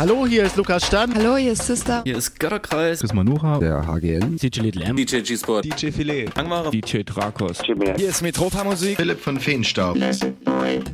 Hallo, hier ist Lukas Stann. Hallo, hier ist Sister. Hier ist Götterkreis. Chris Manuha. Der HGN. DJ Lamb. DJ G-Spot. DJ Filet. Angmara. DJ Trakos. Hier ist Metropa Musik. Philipp von Feenstaub.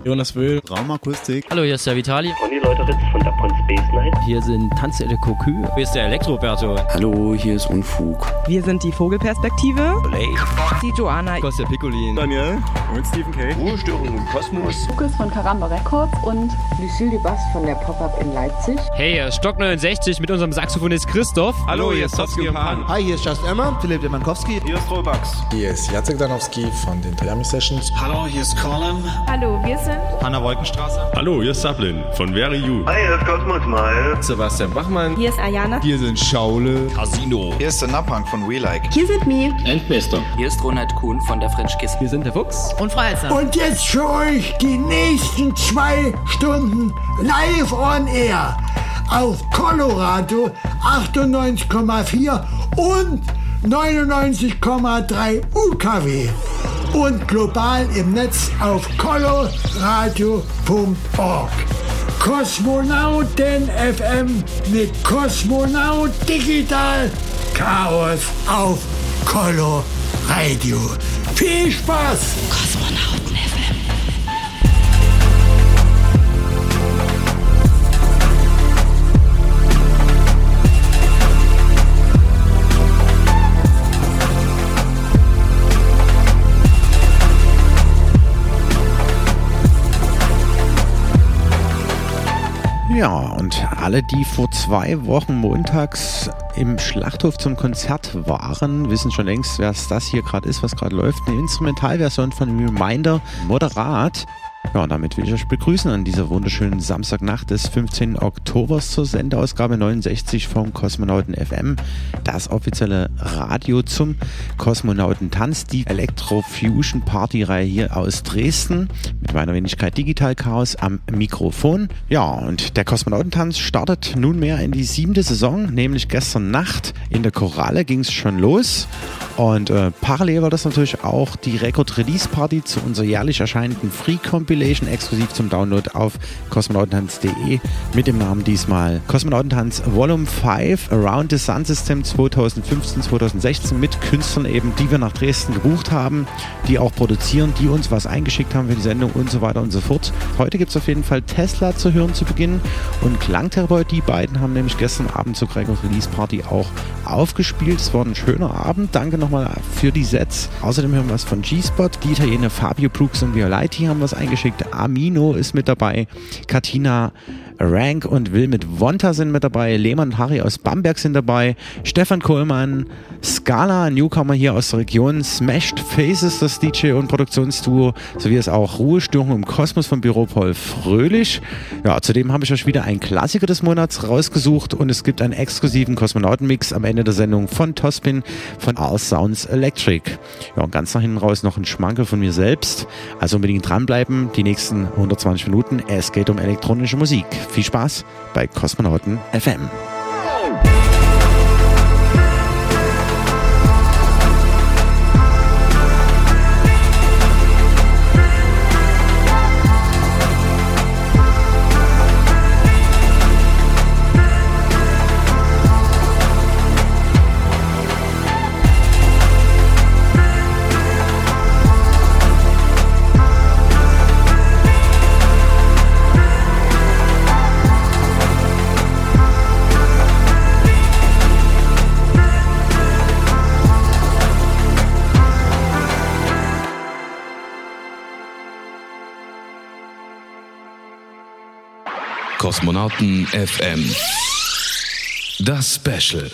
Jonas Will. Raumakustik. Hallo, hier ist der Vitali. Von die Leuteritz von Daphne's Night. Hier sind Tanze de Cocu. Hier ist der Elektroberto. Hallo, hier ist Unfug. Wir sind die Vogelperspektive. Blake. Die Joana. Kostja Piccolin. Daniel. Und Stephen K. Ruhestörung im Kosmos. Lukas von Karamba Records und Lucille de Bass von der Pop-Up in Leipzig. Hey, hier ist Stock 69 mit unserem Saxophonist Christoph. Hallo, hier ist Tospin und Pan. Hi, hier ist Just Emma, Philipp Demankowski. Hier ist Robax. Hier ist Jacek Danowski von den Tayami Sessions. Hallo, hier ist Colin. Hallo, wir sind Hanna Wolkenstraße. Hallo, hier ist Sablin von Very You. Hi, hier ist Cosmos Mal. Sebastian Bachmann. Hier ist Ayana. Hier sind Schaule. Casino. Hier ist der Napang von We Like. Hier sind Me. Endmester. Hier ist Ronald Kuhn von der French Kiss. Hier sind der Fuchs und Freizer. Und jetzt für euch die nächsten 2 Stunden live on air. Auf Coloradio 98,4 und 99,3 UKW und global im Netz auf coloradio.org. Kosmonauten FM mit Kosmonaut Digital Chaos auf Coloradio. Viel Spaß! Kosmonauten FM. Ja, und alle, die vor 2 Wochen montags im Schlachthof zum Konzert waren, wissen schon längst, was das hier gerade ist, was gerade läuft. Eine Instrumentalversion von Reminder, moderat. Ja, und damit will ich euch begrüßen an dieser wunderschönen Samstagnacht des 15. Oktober zur Sendeausgabe 69 vom Kosmonauten FM, das offizielle Radio zum Kosmonautentanz, die Elektro-Fusion-Party-Reihe hier aus Dresden mit meiner Wenigkeit Digital-Chaos am Mikrofon. Ja, und der Kosmonautentanz startet nunmehr in die 7. Saison, nämlich gestern Nacht in der Chorale ging es schon los. Und parallel war das natürlich auch die Record-Release-Party zu unserer jährlich erscheinenden Free-Compilation, exklusiv zum Download auf kosmonautentanz.de mit dem Namen diesmal Kosmonautentanz Volume 5 Around the Sun System 2015-2016 mit Künstlern eben, die wir nach Dresden gebucht haben, die auch produzieren, die uns was eingeschickt haben für die Sendung und so weiter und so fort. Heute gibt es auf jeden Fall Tesla zu hören zu Beginn und Klangtherapeut. Die beiden haben nämlich gestern Abend zur Record-Release-Party auch aufgespielt. Es war ein schöner Abend, danke nochmal für die Sets. Außerdem hören wir was von G-Spot, die Italiener Fabio Brux und Violati haben was eingeschickt, Amino ist mit dabei, Katina Rank und Will mit Wonta sind mit dabei, Lehmann und Harry aus Bamberg sind dabei, Stefan Kohlmann, Scala, Newcomer hier aus der Region, Smashed Faces, das DJ- und Produktionsduo, sowie es auch Ruhestörung im Kosmos vom Büro Paul Fröhlich. Ja, zudem habe ich euch wieder einen Klassiker des Monats rausgesucht und es gibt einen exklusiven Kosmonautenmix am Ende der Sendung von Tospin von All Sounds Electric. Ja, und ganz nach hinten raus noch ein Schmankerl von mir selbst. Also unbedingt dranbleiben, die nächsten 120 Minuten. Es geht um elektronische Musik. Viel Spaß bei Kosmonauten FM. Kosmonauten FM. Das Special.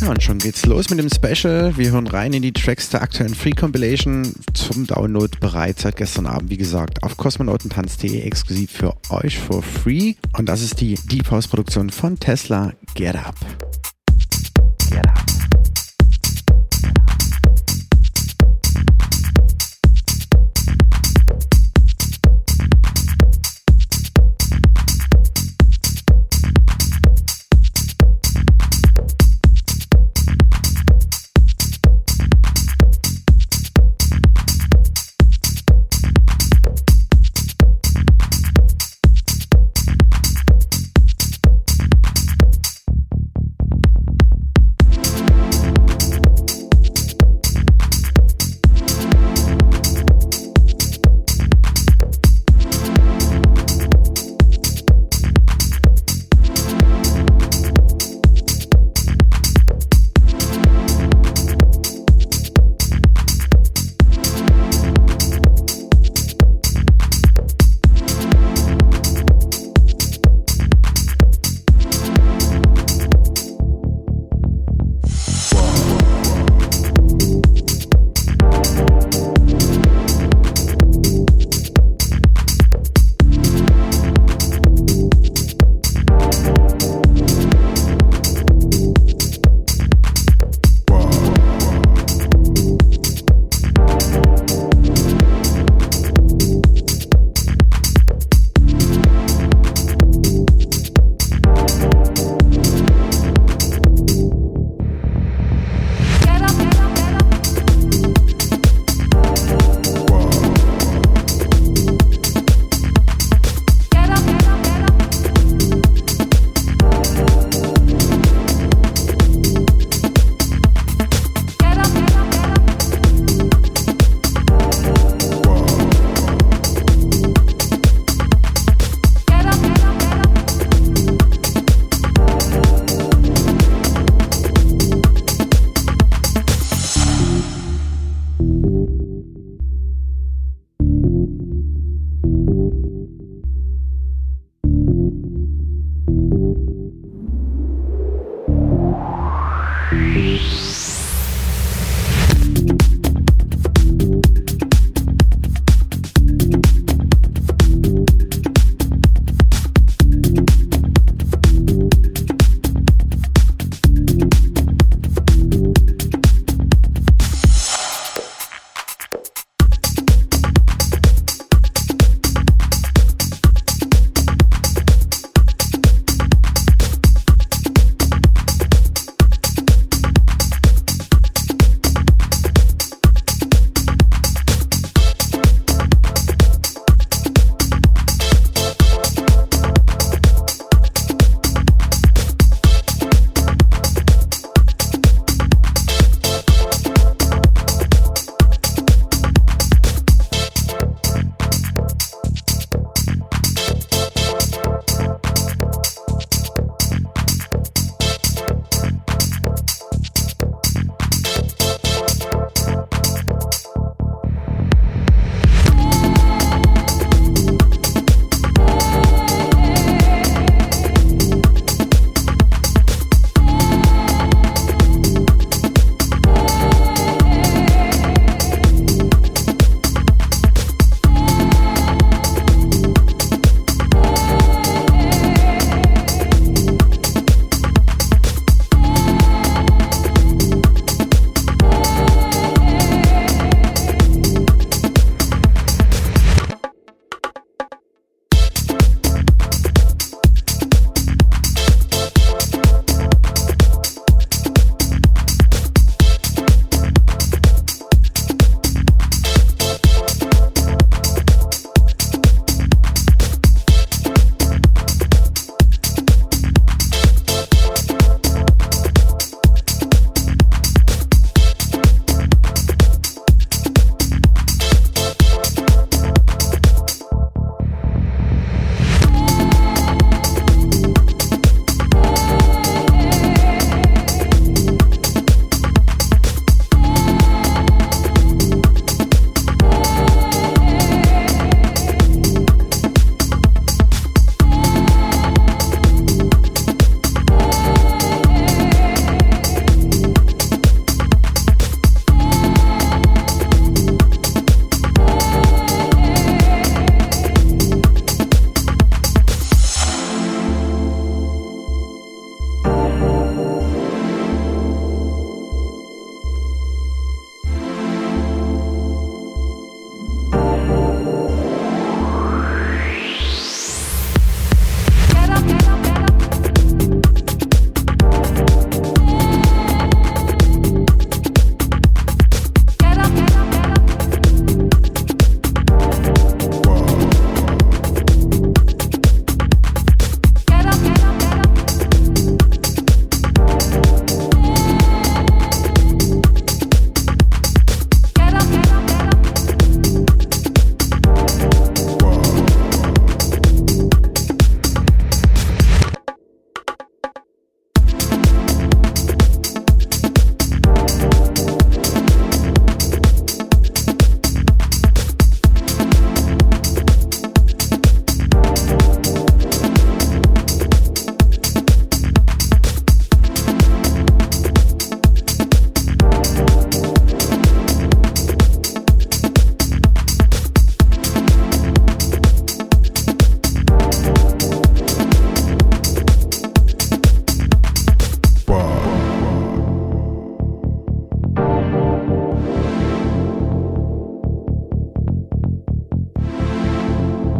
Ja, und schon geht's los mit dem Special. Wir hören rein in die Tracks der aktuellen Free Compilation zum Download bereits seit gestern Abend, wie gesagt, auf kosmonautentanz.de exklusiv für euch for free. Und das ist die Deep House Produktion von Tesla, Get Up. Get Up.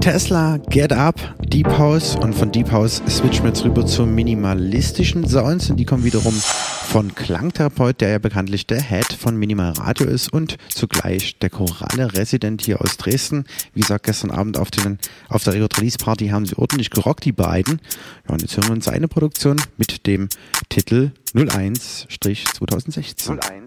Tesla, Get Up, Deep House, und von Deep House switchen wir jetzt rüber zu minimalistischen Sounds, und die kommen wiederum von Klangtherapeut, der ja bekanntlich der Head von Minimal Radio ist und zugleich der chorale Resident hier aus Dresden. Wie gesagt, gestern Abend auf der Record-Release-Party haben sie ordentlich gerockt, die beiden. Ja, und jetzt hören wir uns eine Produktion mit dem Titel 01-2016. 01-2016.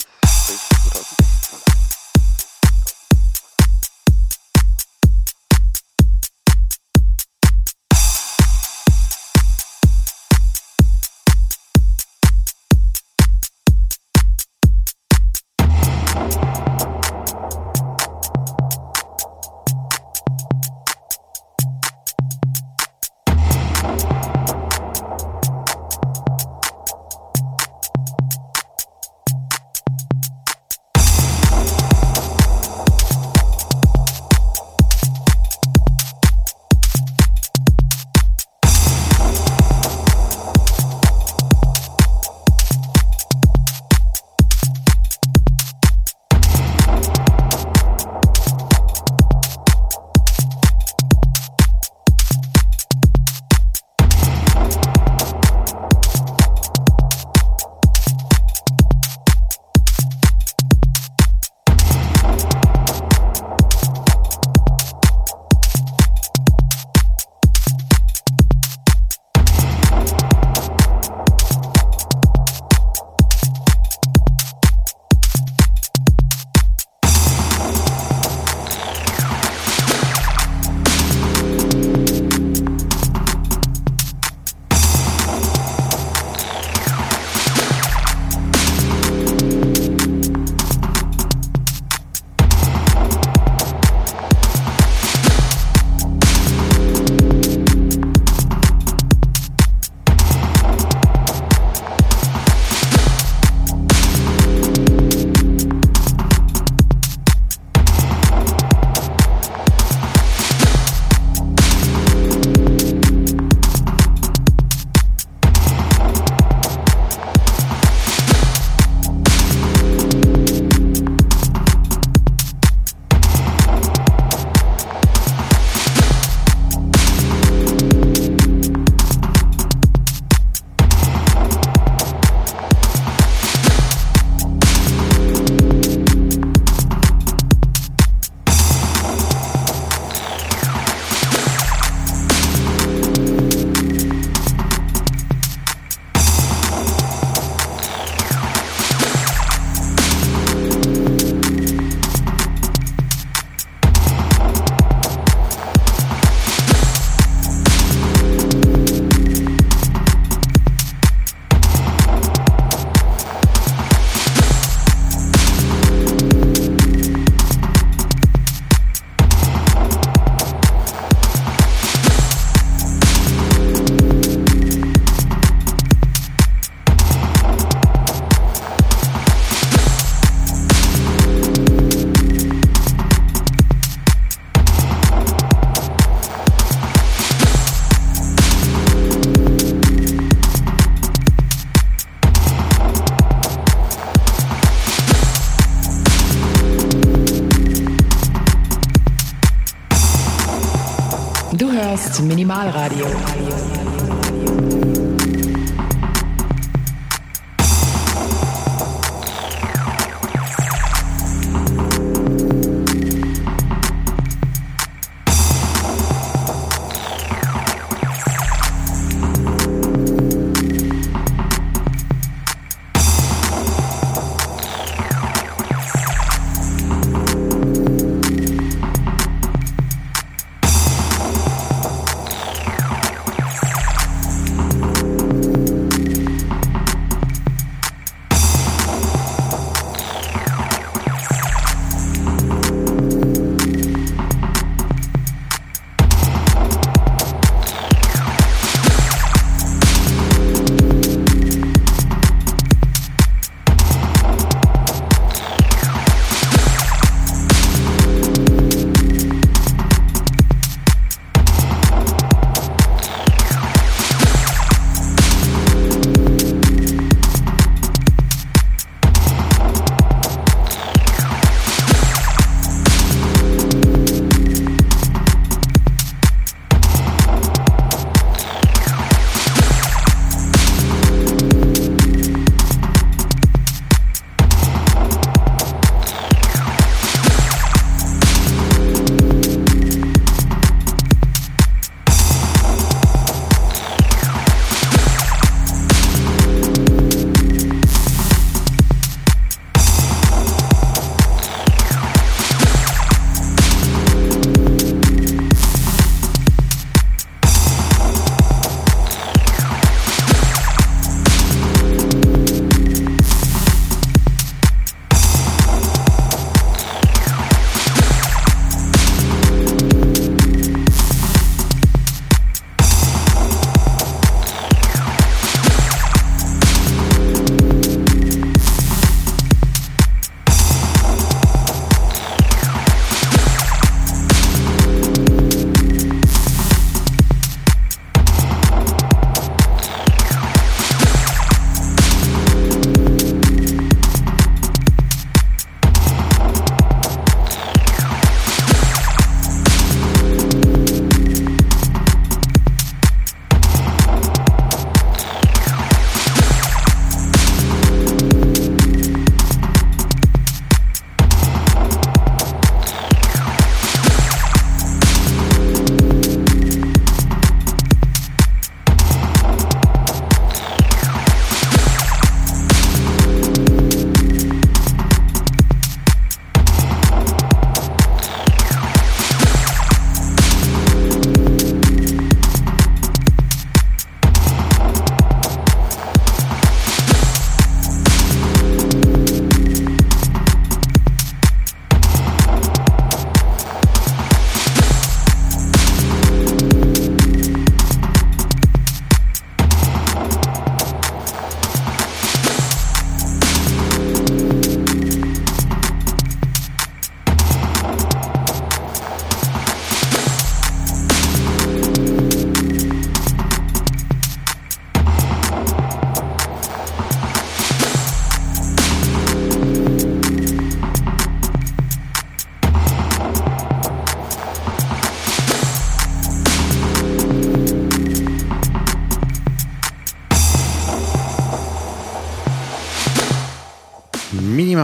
Minimalradio.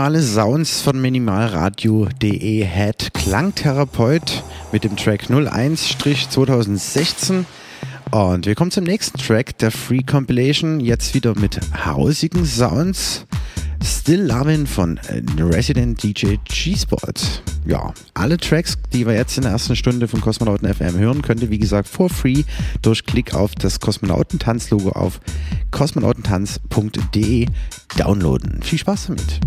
minimale Sounds von minimalradio.de hat Klangtherapeut mit dem Track 01-2016. Und wir kommen zum nächsten Track der Free Compilation, jetzt wieder mit hausigen Sounds. Still Lovin' von Resident DJ G-Spot. Ja, alle Tracks, die wir jetzt in der ersten Stunde von Kosmonauten FM hören, könnt ihr, wie gesagt, for free durch Klick auf das Kosmonautentanz-Logo auf kosmonautentanz.de downloaden. Viel Spaß damit!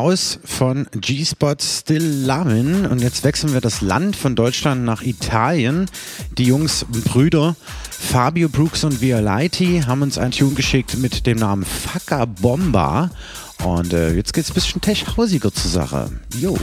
Haus von G-Spot Still Lamin. Und jetzt wechseln wir das Land von Deutschland nach Italien. Die Jungs und Brüder Fabio Brux und Violati haben uns ein Tune geschickt mit dem Namen Fucker Bomba. Und jetzt geht's ein bisschen tech-hausiger zur Sache. Yo.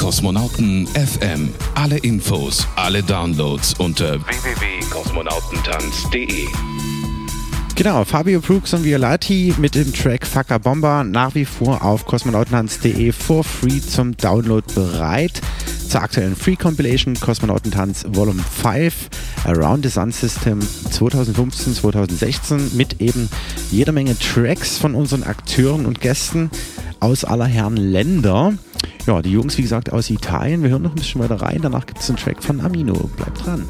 Kosmonauten FM. Alle Infos, alle Downloads unter www.kosmonautentanz.de. Genau, Fabio Brux und Violati mit dem Track Fucker Bomba nach wie vor auf kosmonautentanz.de for free zum Download bereit. Zur aktuellen Free Compilation Kosmonautentanz Volume 5 Around the Sun System 2015-2016 mit eben jeder Menge Tracks von unseren Akteuren und Gästen aus aller Herren Länder. Ja, die Jungs, wie gesagt, aus Italien. Wir hören noch ein bisschen weiter rein. Danach gibt es einen Track von Amino. Bleibt dran.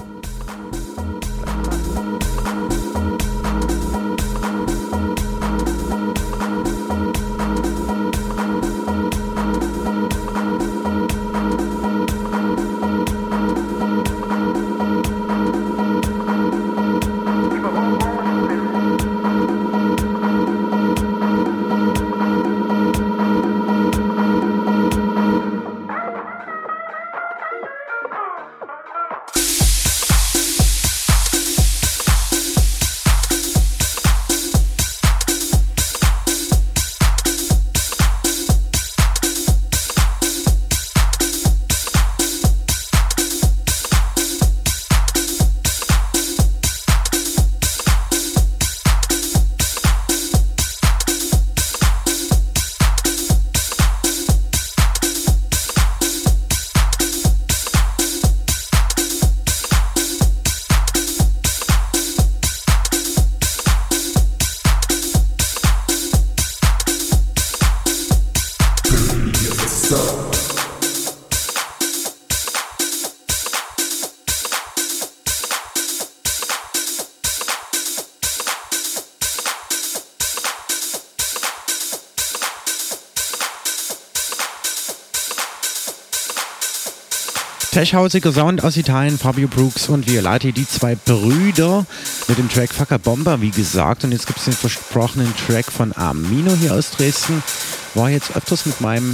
Tech-hausiger Sound aus Italien, Fabio Brux und Violati, die zwei Brüder mit dem Track Fucker Bomber, wie gesagt. Und jetzt gibt es den versprochenen Track von Amino hier aus Dresden. War jetzt öfters mit meinem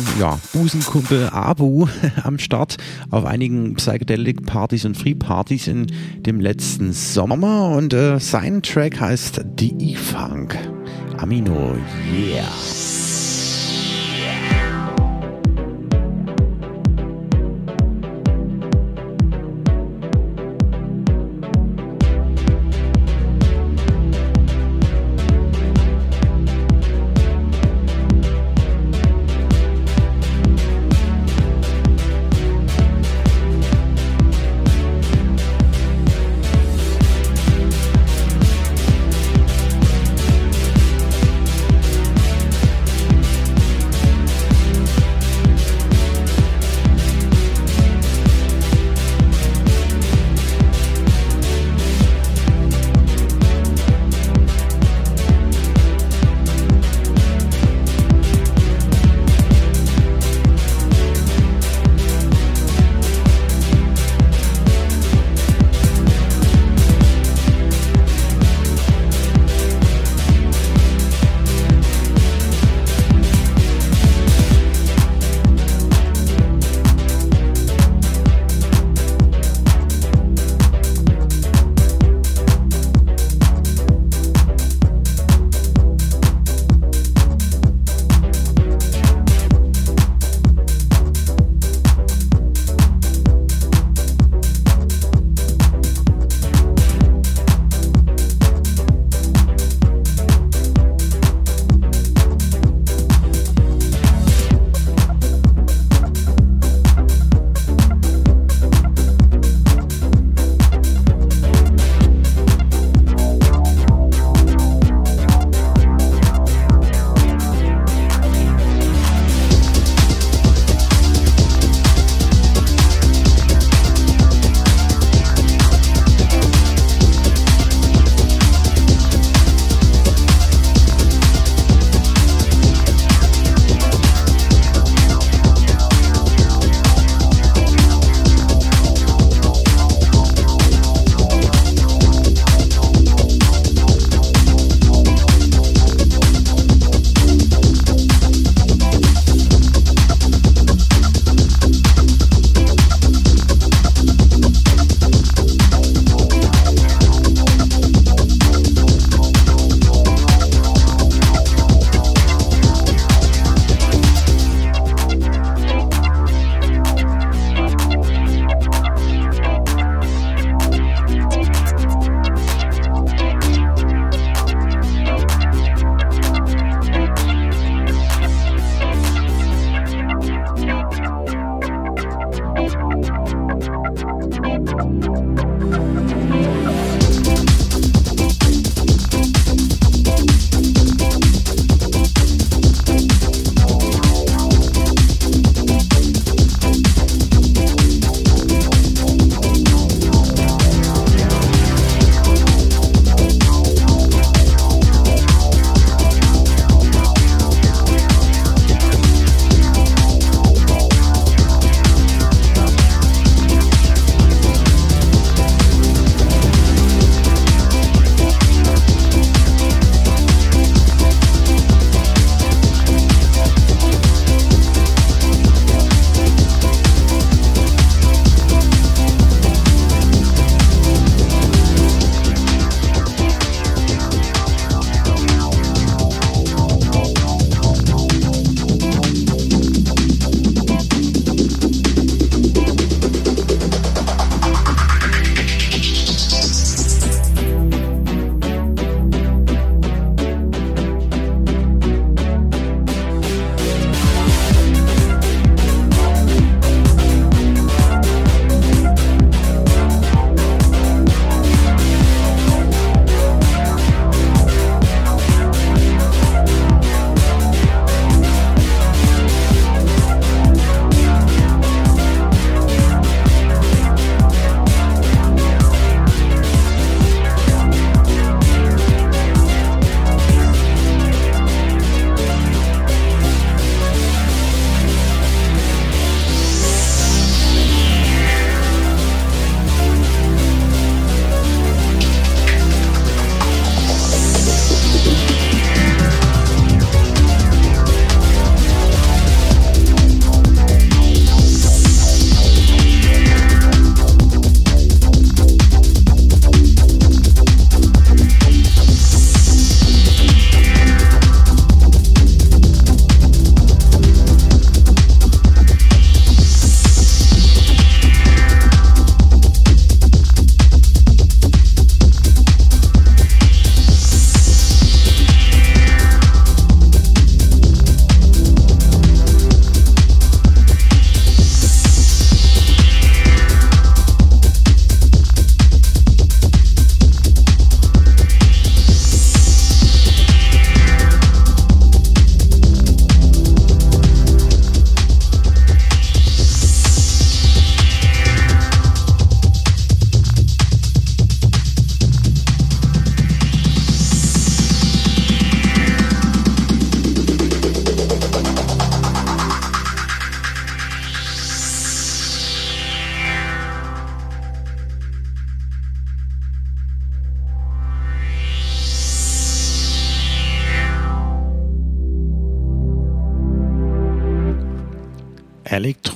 Busenkumpel Abu am Start auf einigen Psychedelic-Partys und Free-Partys in dem letzten Sommer. Und sein Track heißt The E-Funk. Amino, yeah.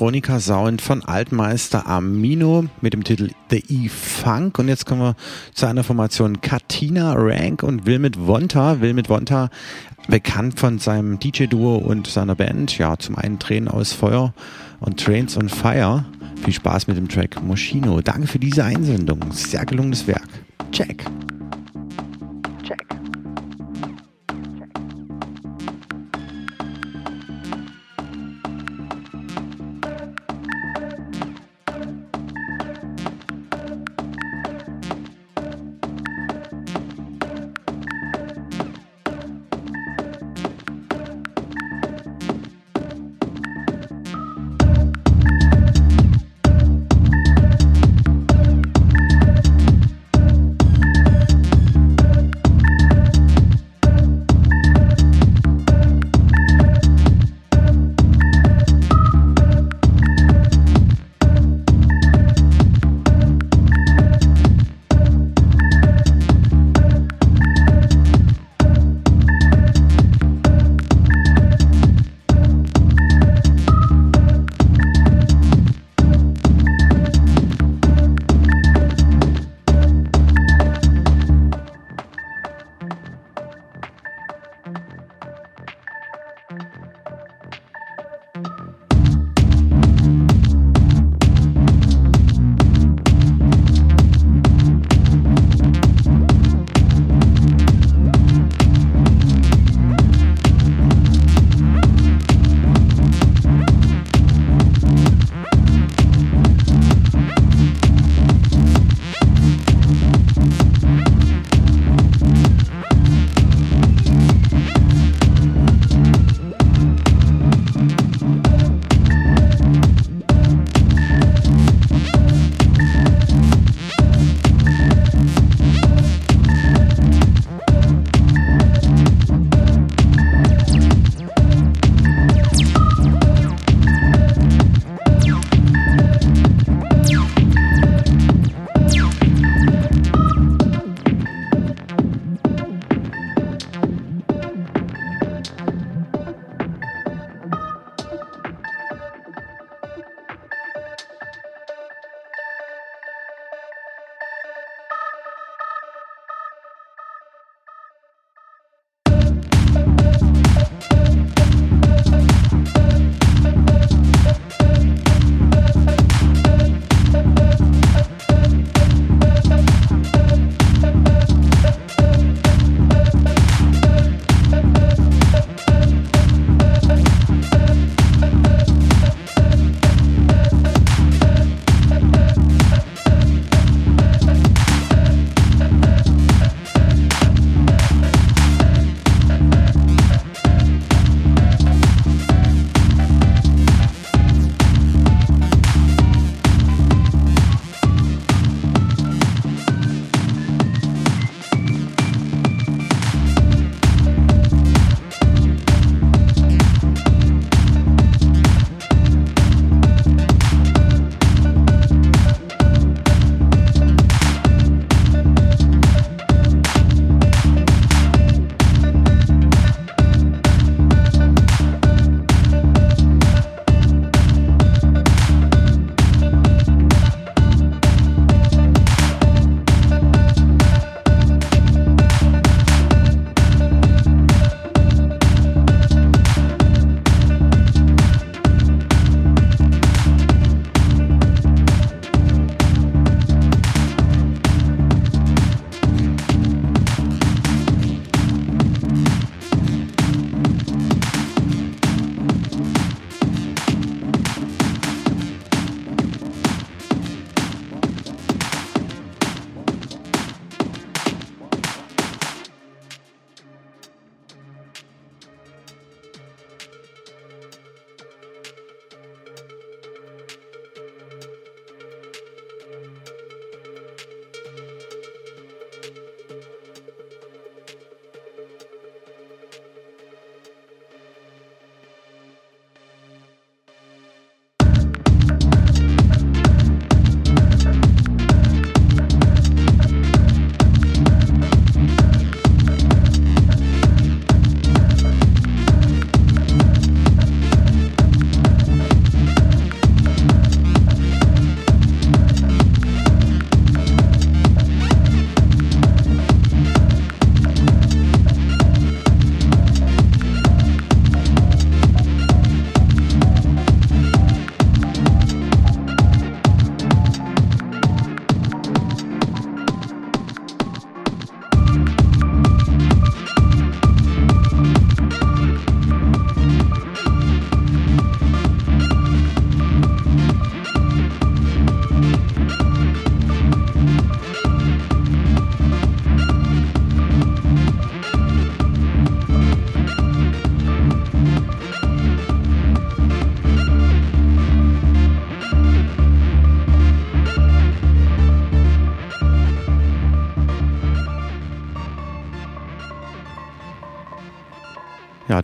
Elektronika-Sound von Altmeister Amino mit dem Titel The E-Funk. Und jetzt kommen wir zu einer Formation Katina Rank und Will mit Wonta. Will mit Wonta, bekannt von seinem DJ-Duo und seiner Band. Ja, zum einen Tränen aus Feuer und Trains on Fire. Viel Spaß mit dem Track Moschino. Danke für diese Einsendung. Sehr gelungenes Werk. Check. Check.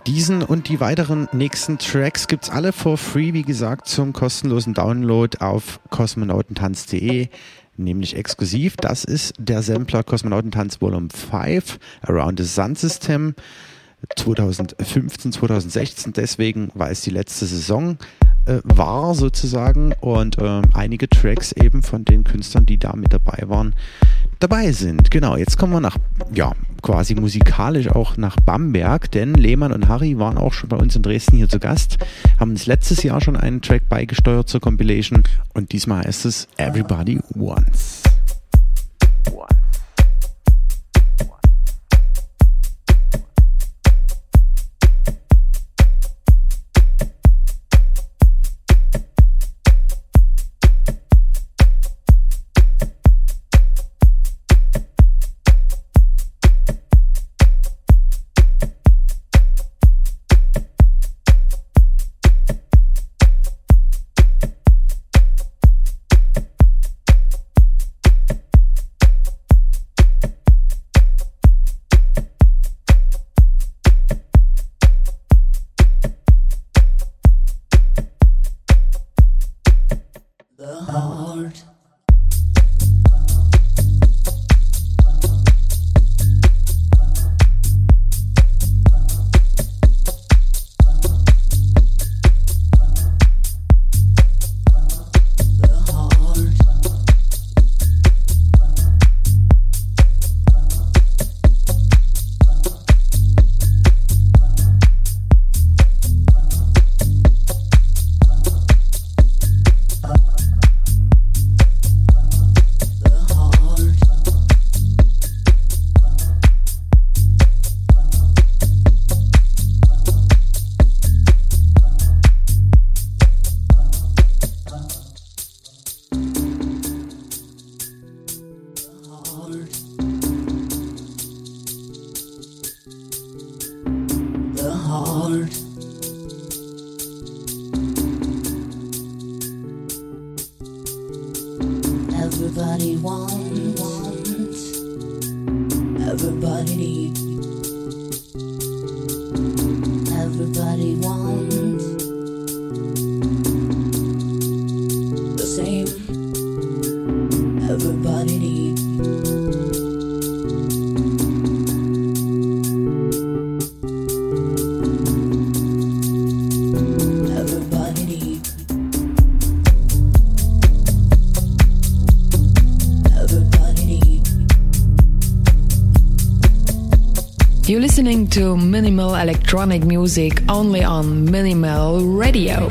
diesen und die weiteren nächsten Tracks gibt's alle for free, wie gesagt, zum kostenlosen Download auf kosmonautentanz.de, nämlich exklusiv. Das ist der Sampler Kosmonautentanz Volume 5 Around the Sun System 2015, 2016, deswegen, weil es die letzte Saison war sozusagen und einige Tracks eben von den Künstlern, die da mit dabei waren, dabei sind. Genau, jetzt kommen wir nach, ja, quasi musikalisch auch nach Bamberg, denn Lehmann und Harry waren auch schon bei uns in Dresden hier zu Gast, haben uns letztes Jahr schon einen Track beigesteuert zur Compilation und diesmal heißt es Everybody Wants. You're listening to minimal electronic music only on Minimal Radio.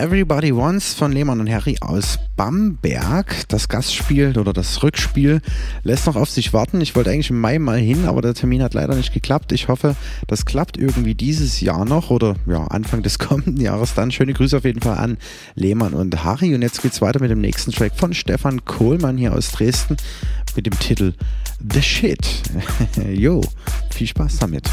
Everybody Wants von Lehmann und Harry aus Bamberg. Das Gastspiel oder das Rückspiel lässt noch auf sich warten. Ich wollte eigentlich im Mai mal hin, aber der Termin hat leider nicht geklappt. Ich hoffe, das klappt irgendwie dieses Jahr noch oder ja, Anfang des kommenden Jahres dann. Schöne Grüße auf jeden Fall an Lehmann und Harry. Und jetzt geht's weiter mit dem nächsten Track von Stefan Kohlmann hier aus Dresden mit dem Titel The Shit. Jo, viel Spaß damit.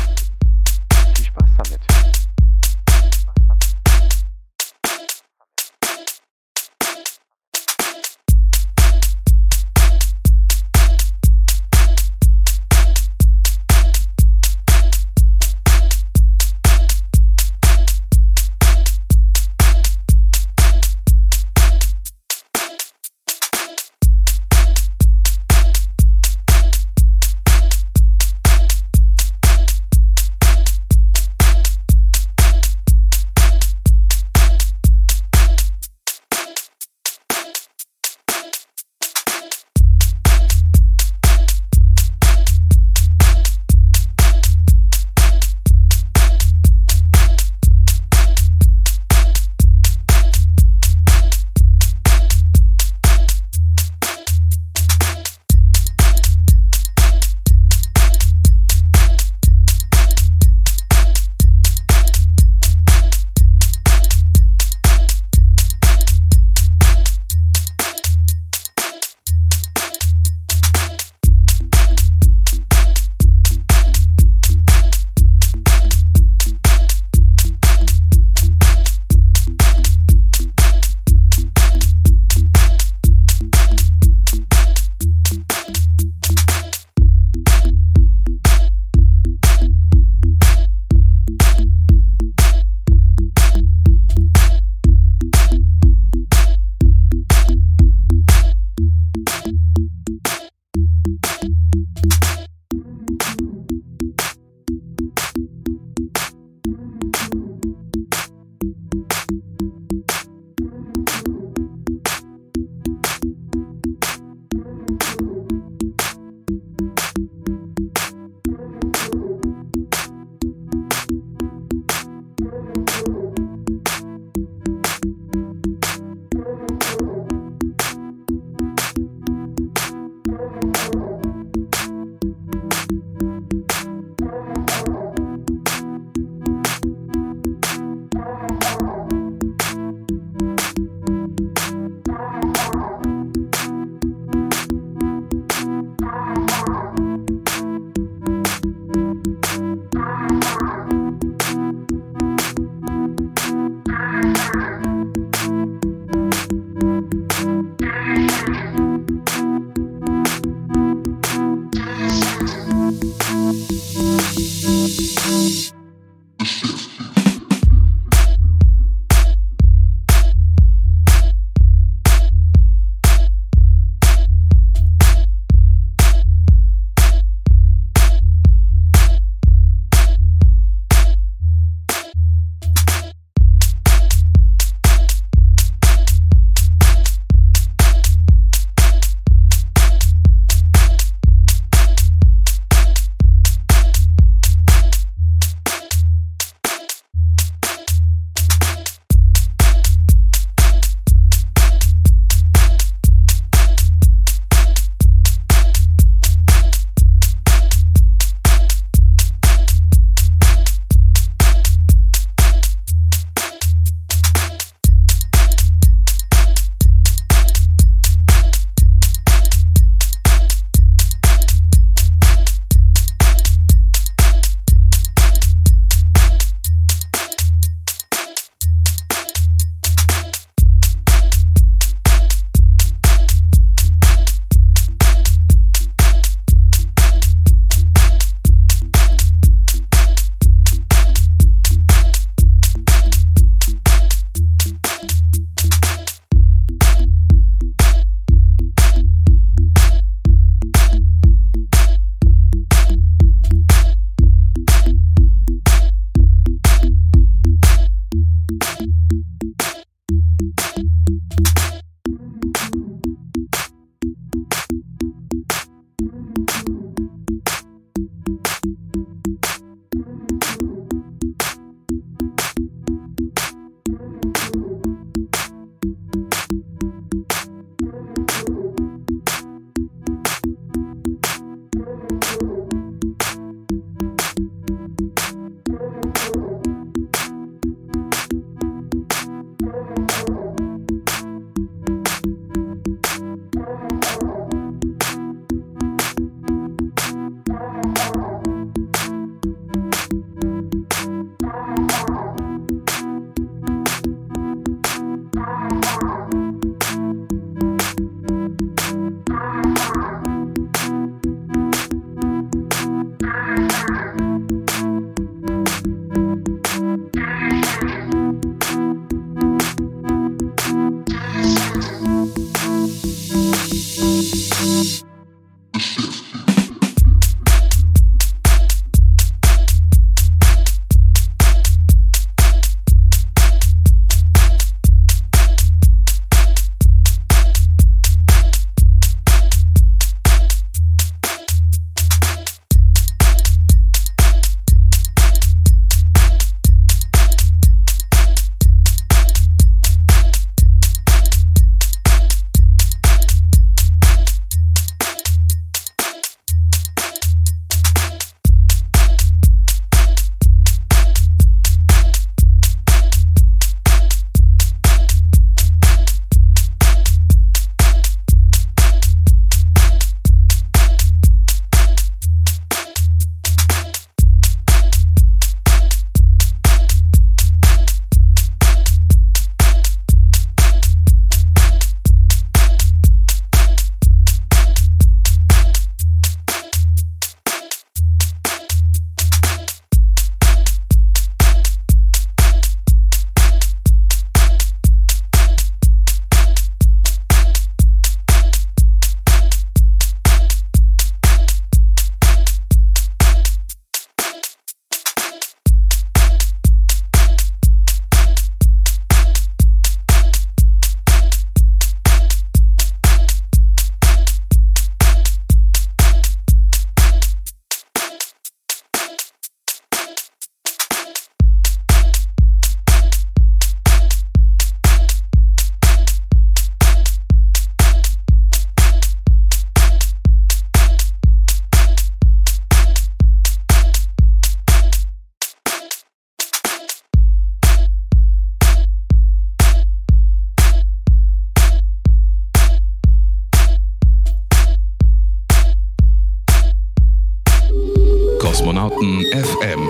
Kosmonauten FM.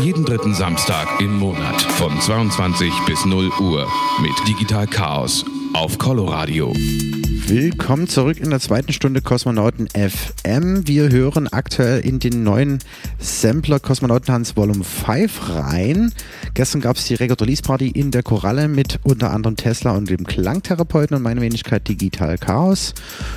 Jeden dritten Samstag im Monat von 22 bis 0 Uhr mit Digital Chaos auf Coloradio. Willkommen zurück in der zweiten Stunde Kosmonauten FM. Wir hören aktuell in den neuen Sampler Kosmonautentanz Volume 5 rein. Gestern gab es die Record Release Party in der Koralle mit unter anderem Tesla und dem Klangtherapeuten und meine Wenigkeit Digital Chaos.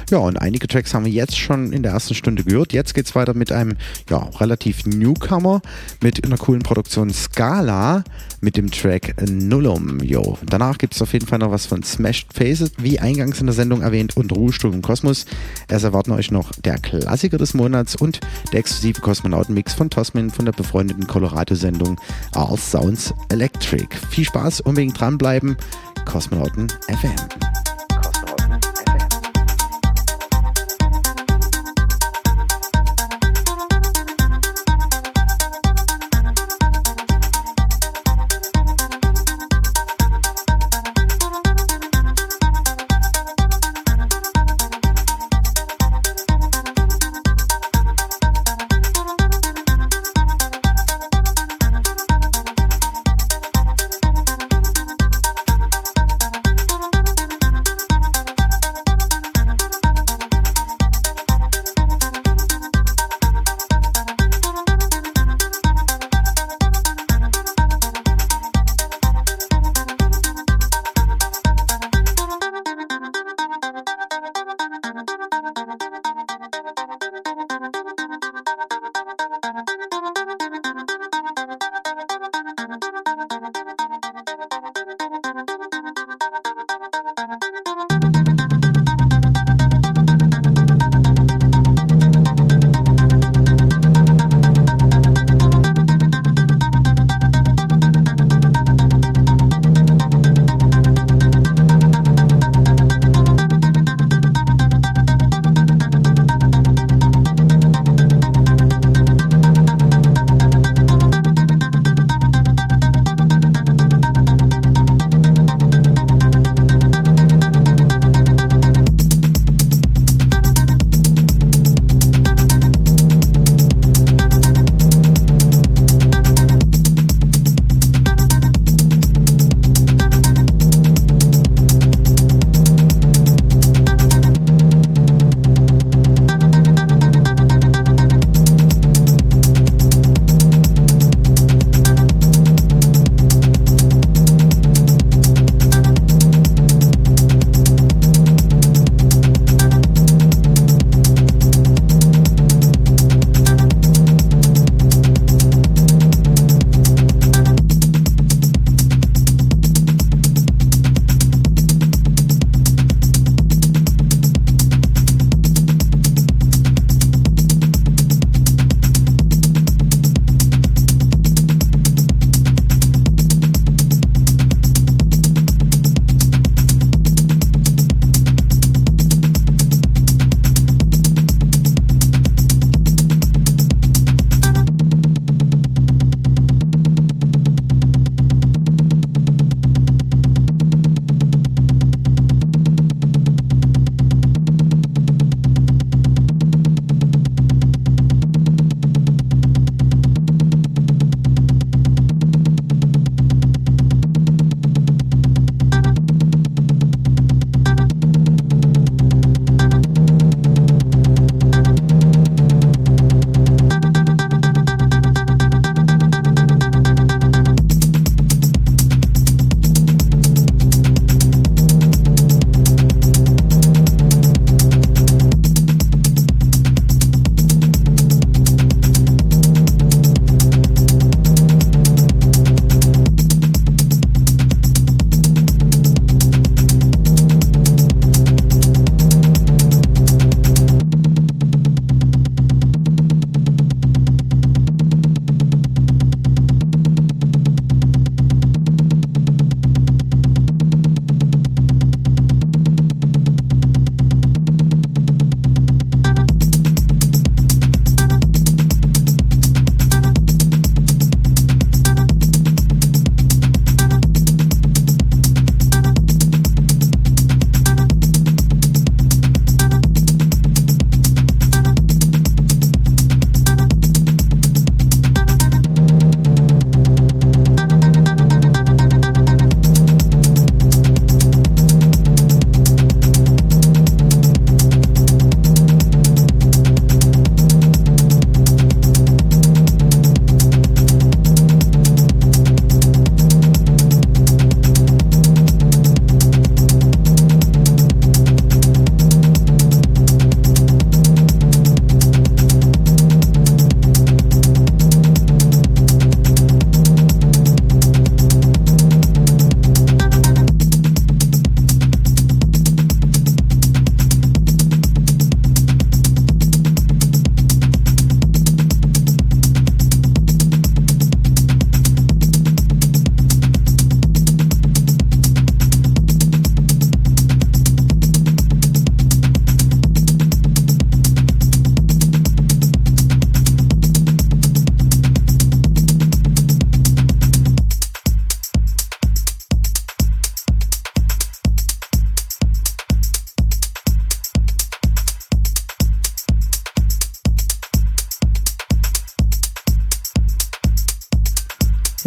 Ja, und einige Tracks haben wir jetzt schon in der ersten Stunde gehört. Jetzt geht's weiter mit einem relativ Newcomer mit einer coolen Produktion Scala mit dem Track Nullum. Jo. Danach gibt's auf jeden Fall noch was von Smashed Faces, wie eingangs in der Sendung erwähnt. Und Ruhestörung im Kosmos. Es erwarten euch noch der Klassiker des Monats und der exklusive Kosmonautenmix von Tospin von der befreundeten Colorado-Sendung All Sounds Electric. Viel Spaß, unbedingt dranbleiben. Kosmonauten FM.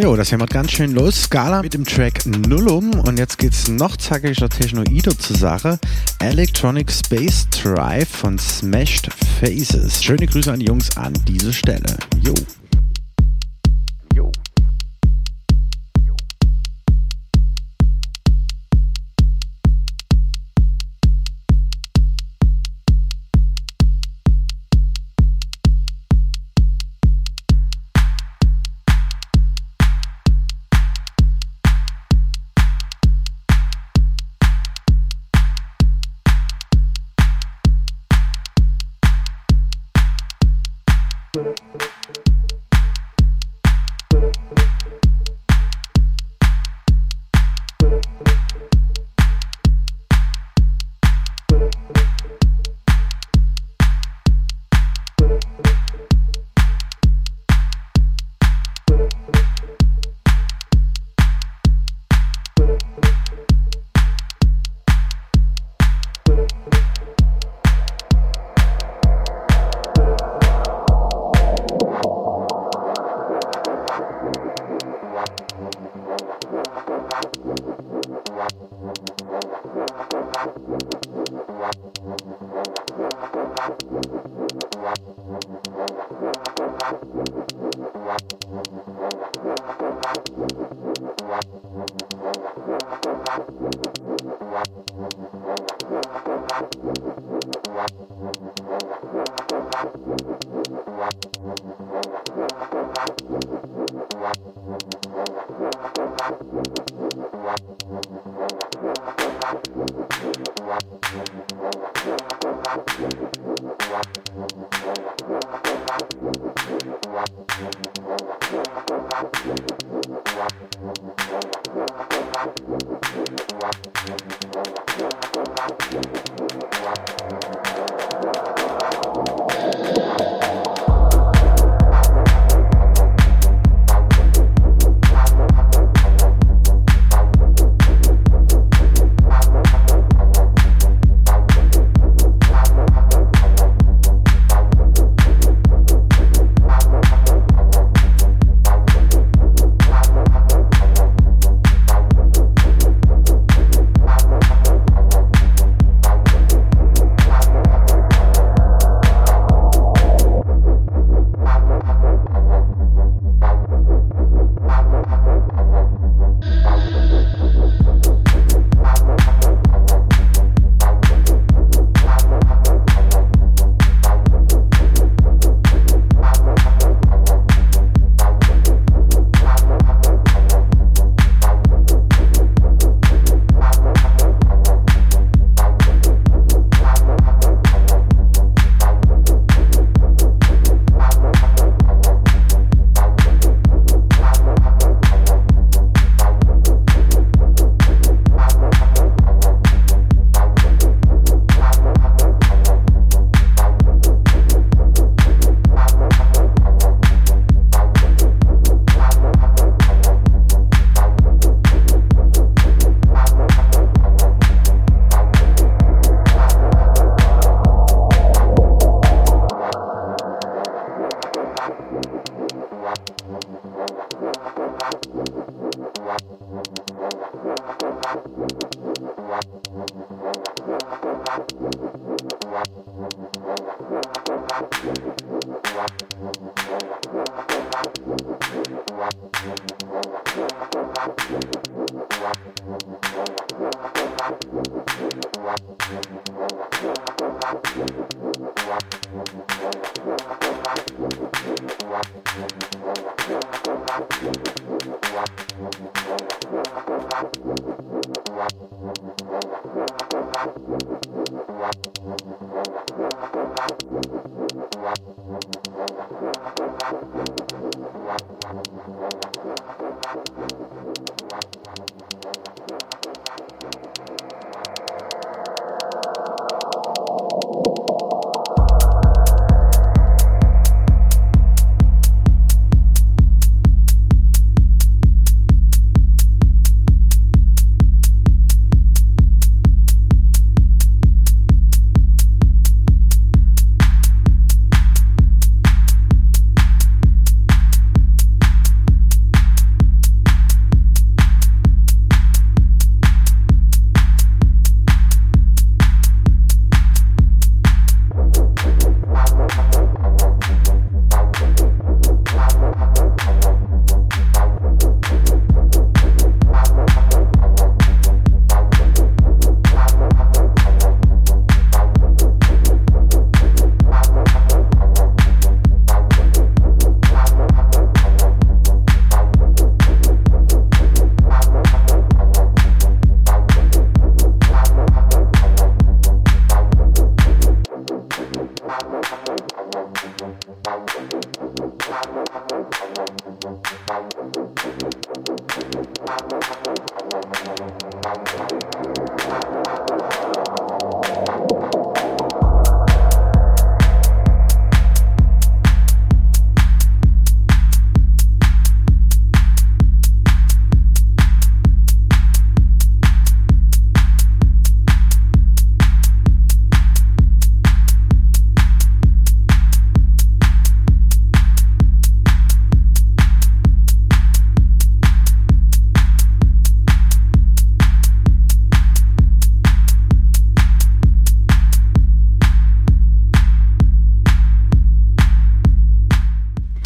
Jo, das hämmert ganz schön los. Scala mit dem Track Nullum und jetzt geht's noch zackiger Technoido zur Sache. Electronic Space Drive von Smashed Faces. Schöne Grüße an die Jungs an diese Stelle. Jo.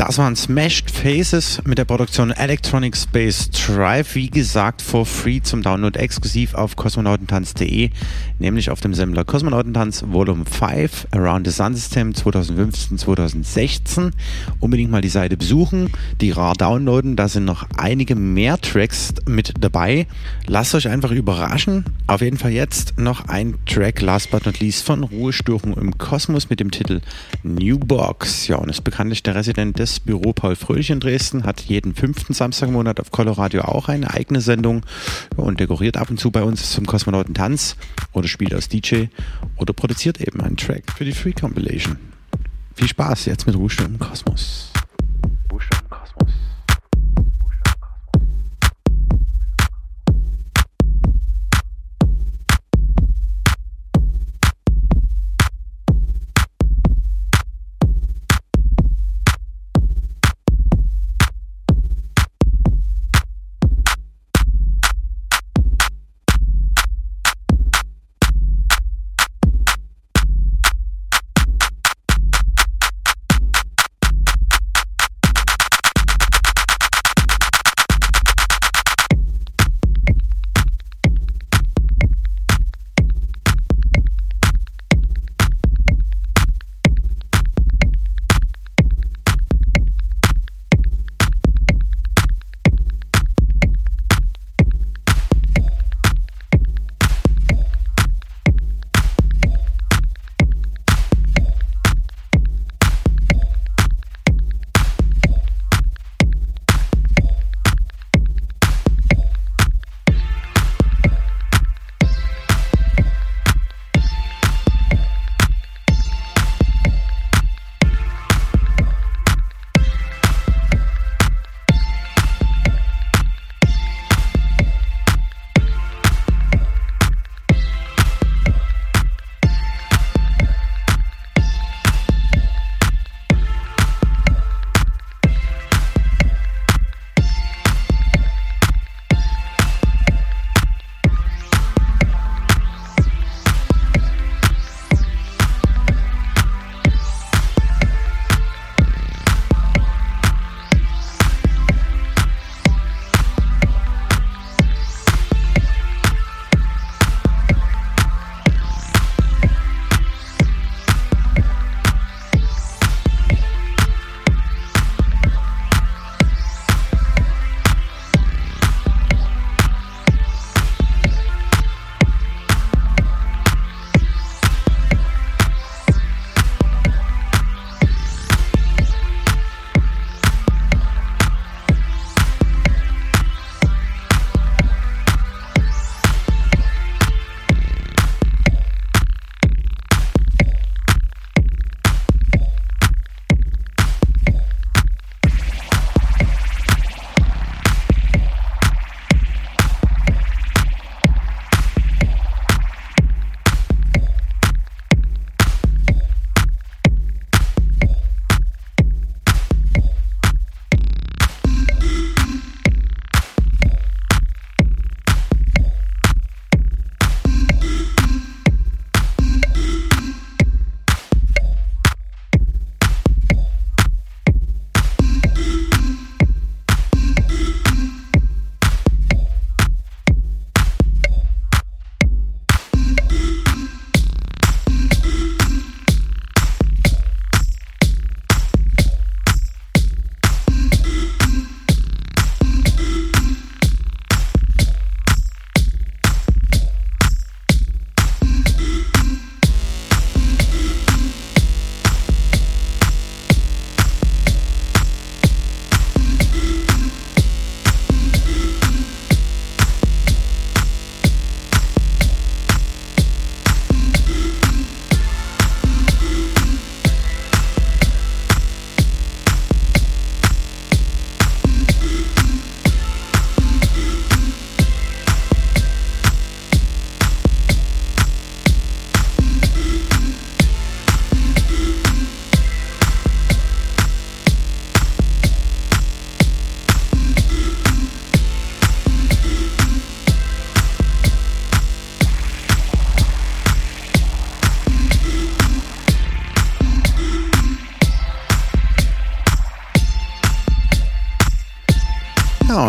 Das waren Smashed Faces mit der Produktion Electronic Space Drive, wie gesagt for free zum Download exklusiv auf kosmonautentanz.de, nämlich auf dem Semmler Kosmonautentanz Volume 5 Around the Sun System 2015-2016. Unbedingt mal die Seite besuchen, die rar downloaden, da sind noch einige mehr Tracks mit dabei. Lasst euch einfach überraschen. Auf jeden Fall jetzt noch ein Track, last but not least, von Ruhestörung im Kosmos mit dem Titel New Box. Ja, und ist bekanntlich der Resident des Büro Paul Fröhlich in Dresden, hat jeden 5. Samstag im Monat auf Coloradio auch eine eigene Sendung und dekoriert ab und zu bei uns zum Kosmonautentanz oder spielt als DJ oder produziert eben einen Track für die Free Compilation. Viel Spaß jetzt mit Ruhestörung im Kosmos.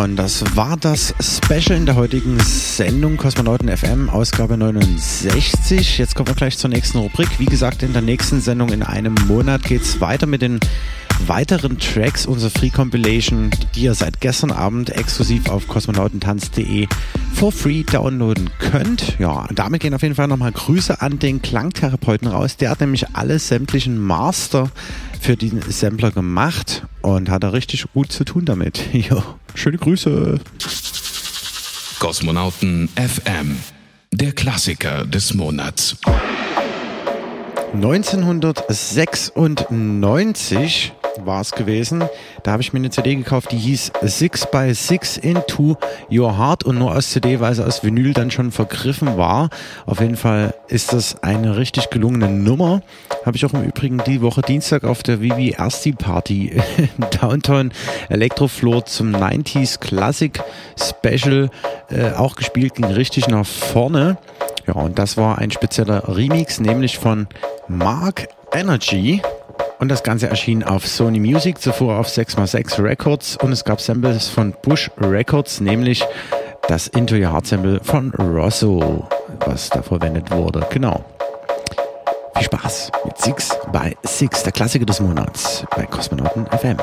hören. Das war das Special in der heutigen Sendung Kosmonauten FM, Ausgabe 69. Jetzt kommen wir gleich zur nächsten Rubrik. Wie gesagt, in der nächsten Sendung in einem Monat geht es weiter mit den weiteren Tracks unserer Free Compilation, die ihr seit gestern Abend exklusiv auf kosmonautentanz.de for free downloaden könnt. Ja, damit gehen auf jeden Fall nochmal Grüße an den Klangtherapeuten raus. Der hat nämlich alle sämtlichen Master für diesen Sampler gemacht und hat da richtig gut zu tun damit. Jo, schöne Grüße. Kosmonauten FM, der Klassiker des Monats. 1996 war es gewesen. Da habe ich mir eine CD gekauft, die hieß 6x6 Into Your Heart und nur aus CD, weil sie aus Vinyl dann schon vergriffen war. Auf jeden Fall ist das eine richtig gelungene Nummer. Habe ich auch im Übrigen die Woche Dienstag auf der Vivi Ersti Party im Downtown Elektrofloor zum 90s Classic Special auch gespielt, ging richtig nach vorne. Ja, und das war ein spezieller Remix, nämlich von Mark Energy. Und das Ganze erschien auf Sony Music, zuvor auf 6x6 Records und es gab Samples von Bush Records, nämlich das Into Your Heart Sample von Rosso, was da verwendet wurde. Genau. Viel Spaß mit 6x6, der Klassiker des Monats bei Kosmonauten FM.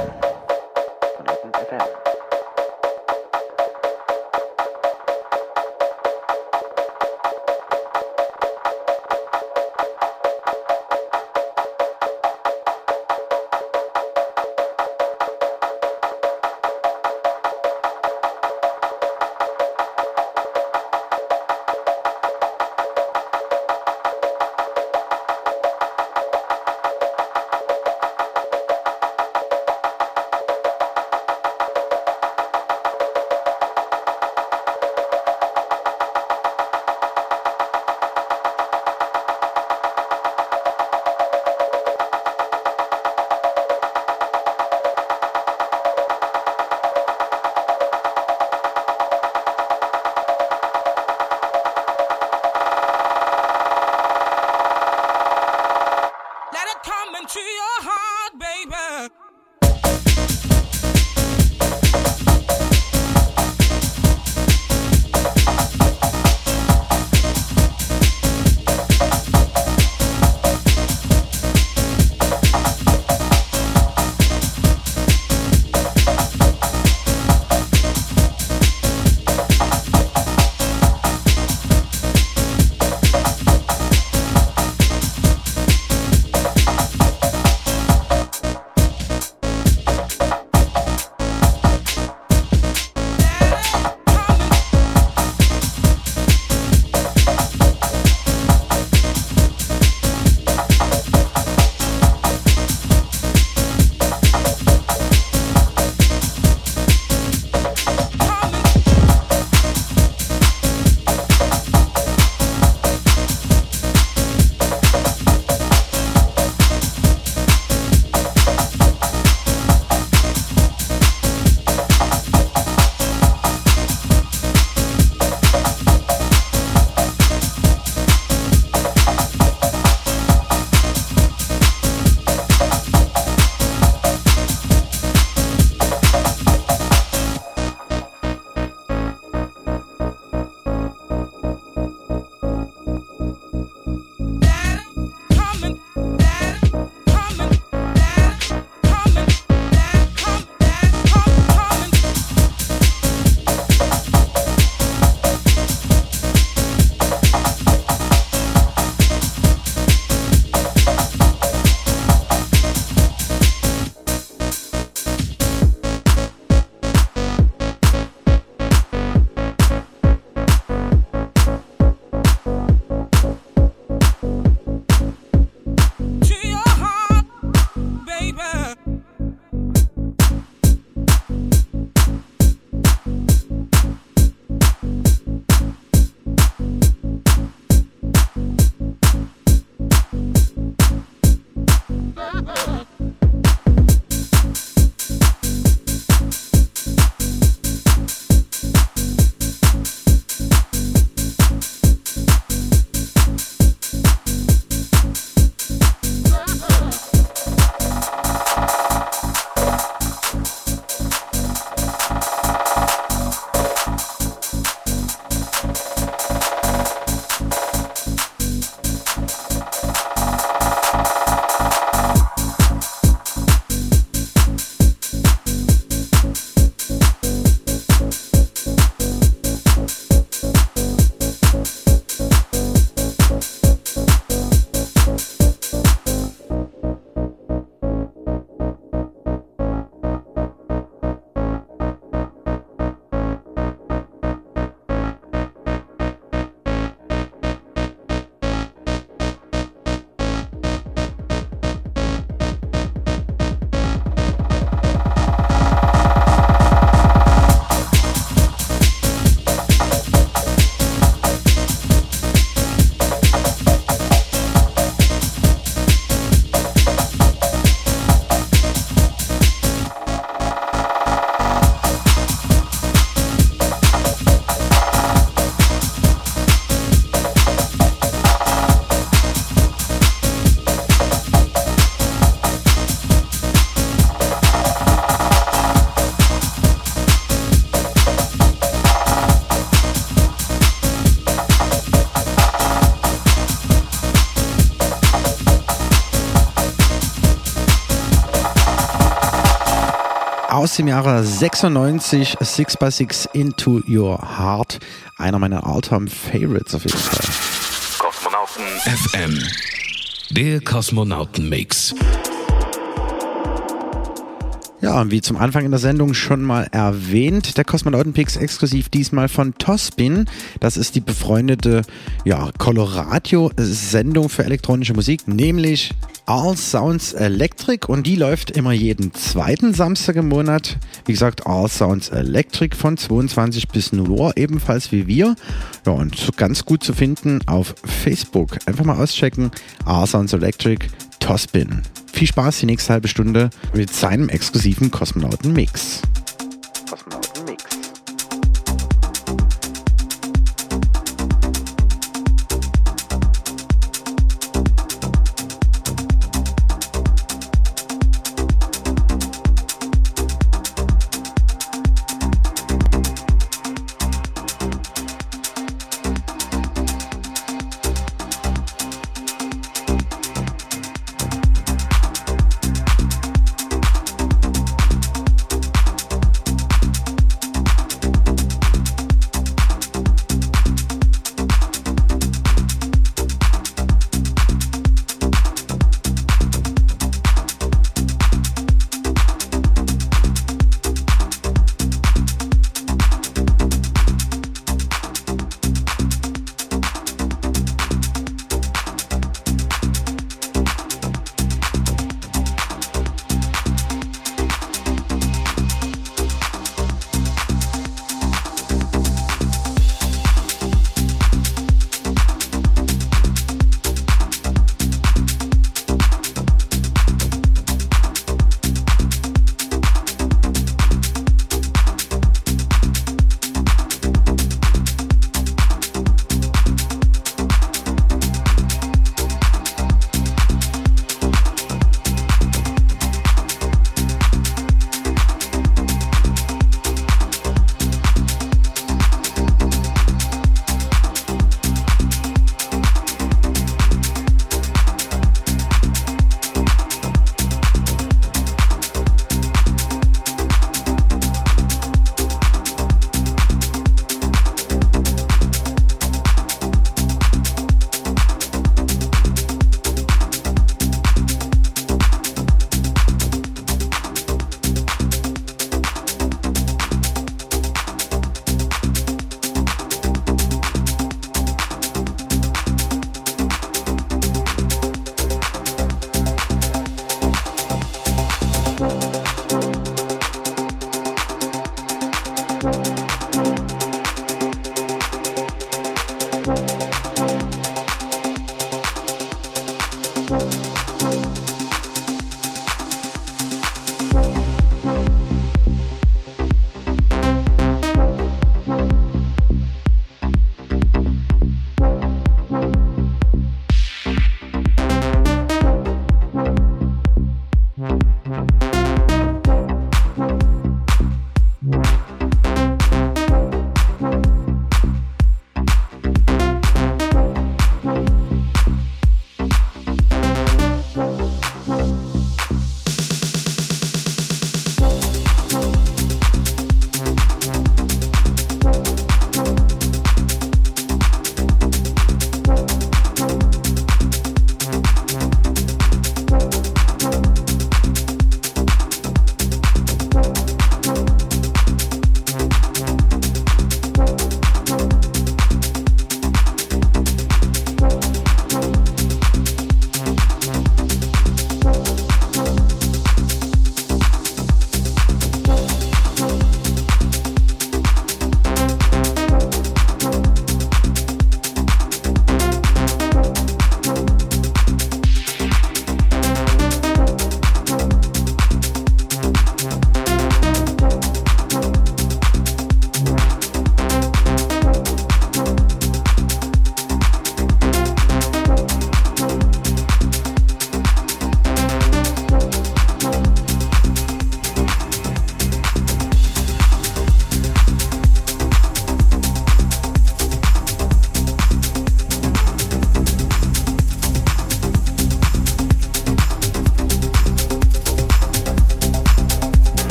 aus dem Jahre 96, 6x6 Into Your Heart. Einer meiner All-Time Favorites auf jeden Fall. Kosmonauten FM, der Kosmonauten-Mix. Ja, und wie zum Anfang in der Sendung schon mal erwähnt, der Kosmonautenpix exklusiv diesmal von Tospin. Das ist die befreundete Coloradio-Sendung für elektronische Musik, nämlich All Sounds Electric, und die läuft immer jeden zweiten Samstag im Monat. Wie gesagt, All Sounds Electric von 22 bis 0 Uhr, ebenfalls wie wir. Ja, und ganz gut zu finden auf Facebook. Einfach mal auschecken, All Sounds Electric, Tospin. Viel Spaß die nächste halbe Stunde mit seinem exklusiven Kosmonauten-Mix.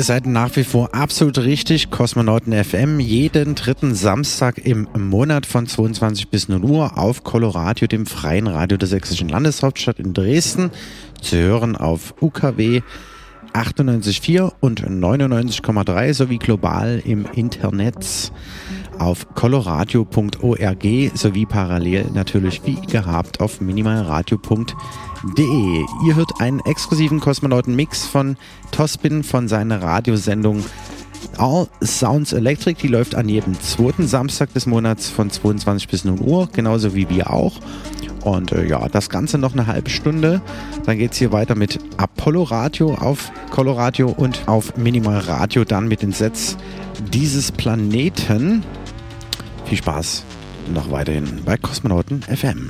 Ihr seid nach wie vor absolut richtig. Kosmonauten FM jeden dritten Samstag im Monat von 22 bis 0 Uhr auf Coloradio, dem freien Radio der sächsischen Landeshauptstadt in Dresden. Zu hören auf UKW 98,4 und 99,3 sowie global im Internet auf coloradio.org sowie parallel natürlich wie gehabt auf minimalradio.de. Ihr hört einen exklusiven Kosmonauten-Mix von Tospin von seiner Radiosendung All Sounds Electric. Die läuft an jedem zweiten Samstag des Monats von 22 bis 0 Uhr, genauso wie wir auch. Und ja, das Ganze noch eine halbe Stunde. Dann geht es hier weiter mit Apollo Radio auf Coloradio und auf Minimal Radio dann mit den Sets dieses Planeten. Viel Spaß noch weiterhin bei Kosmonauten FM.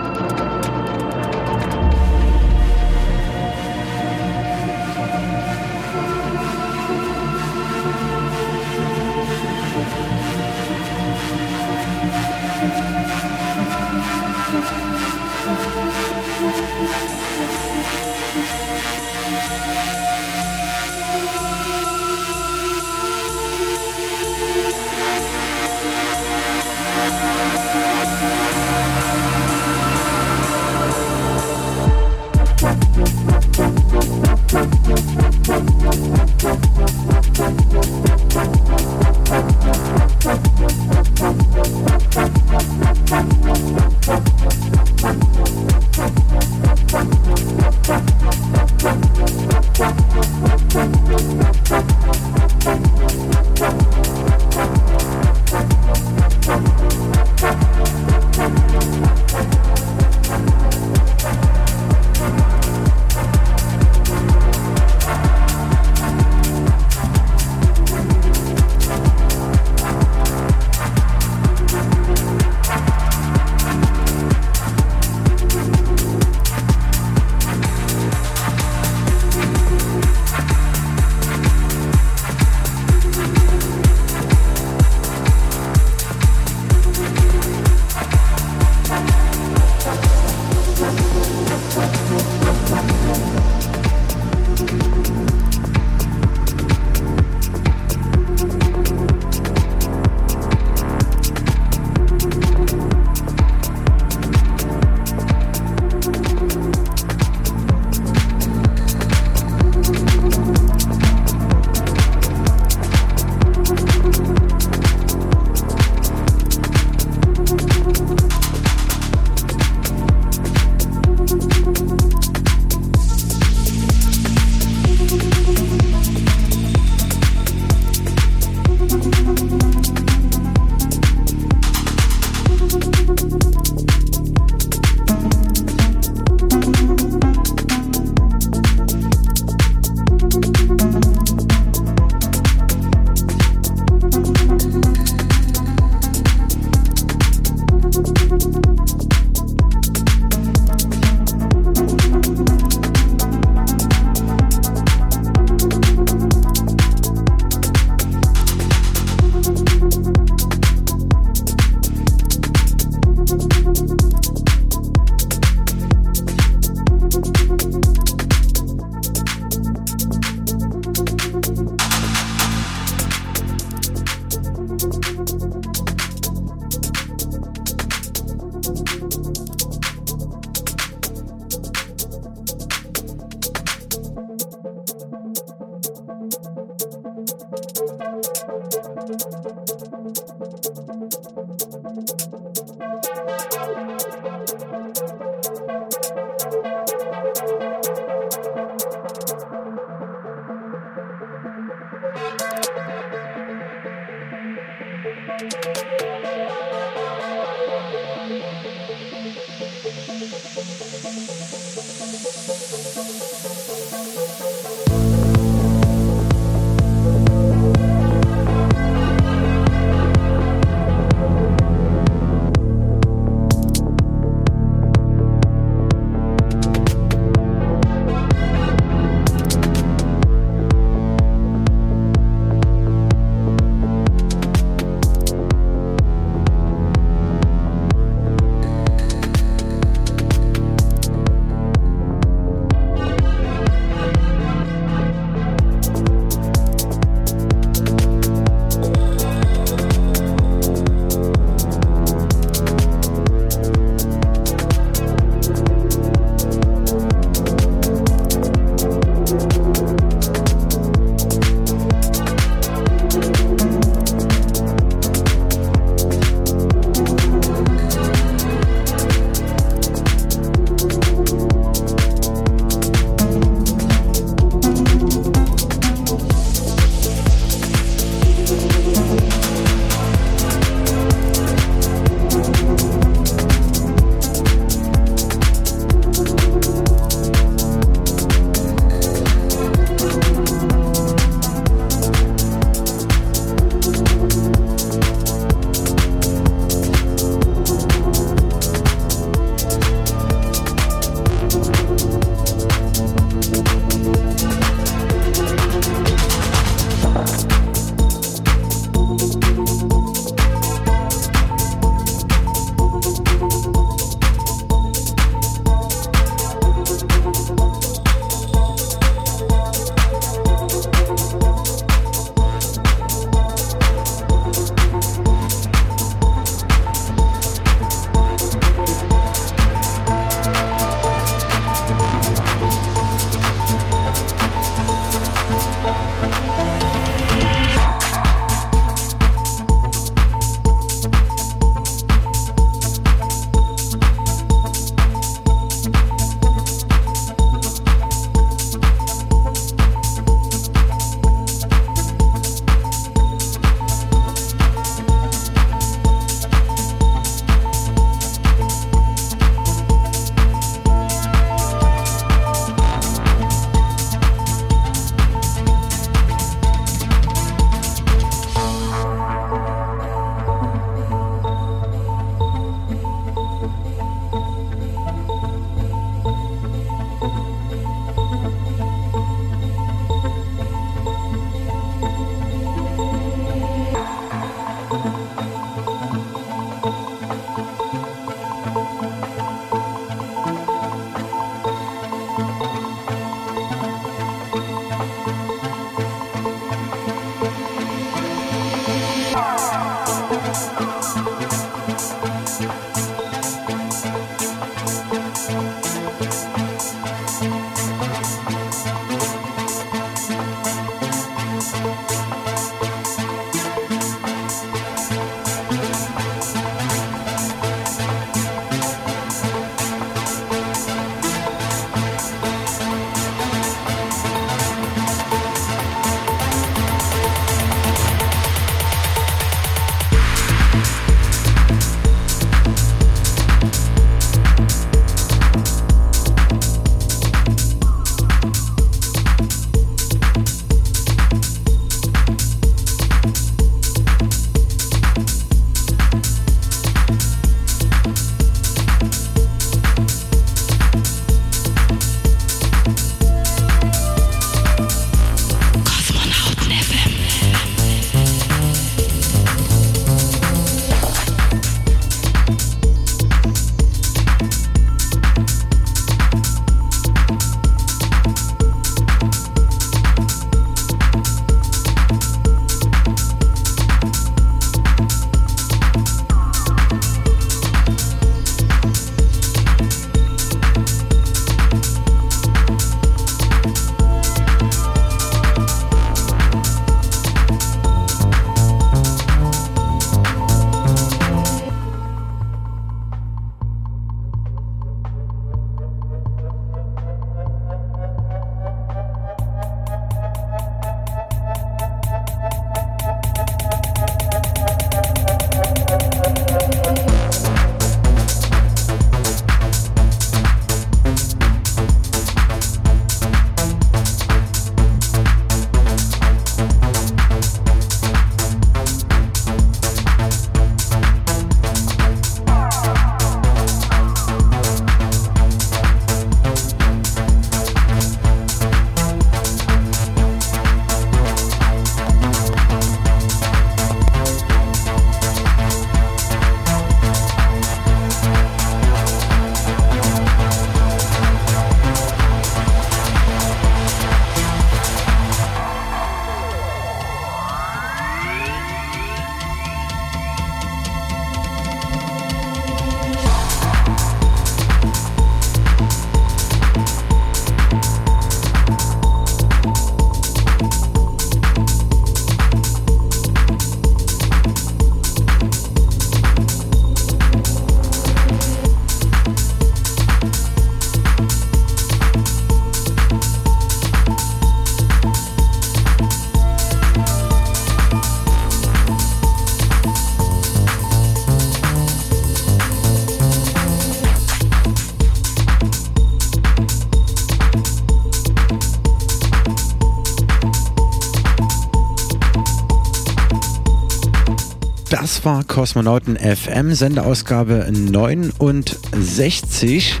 war Kosmonauten FM, Sendeausgabe 69.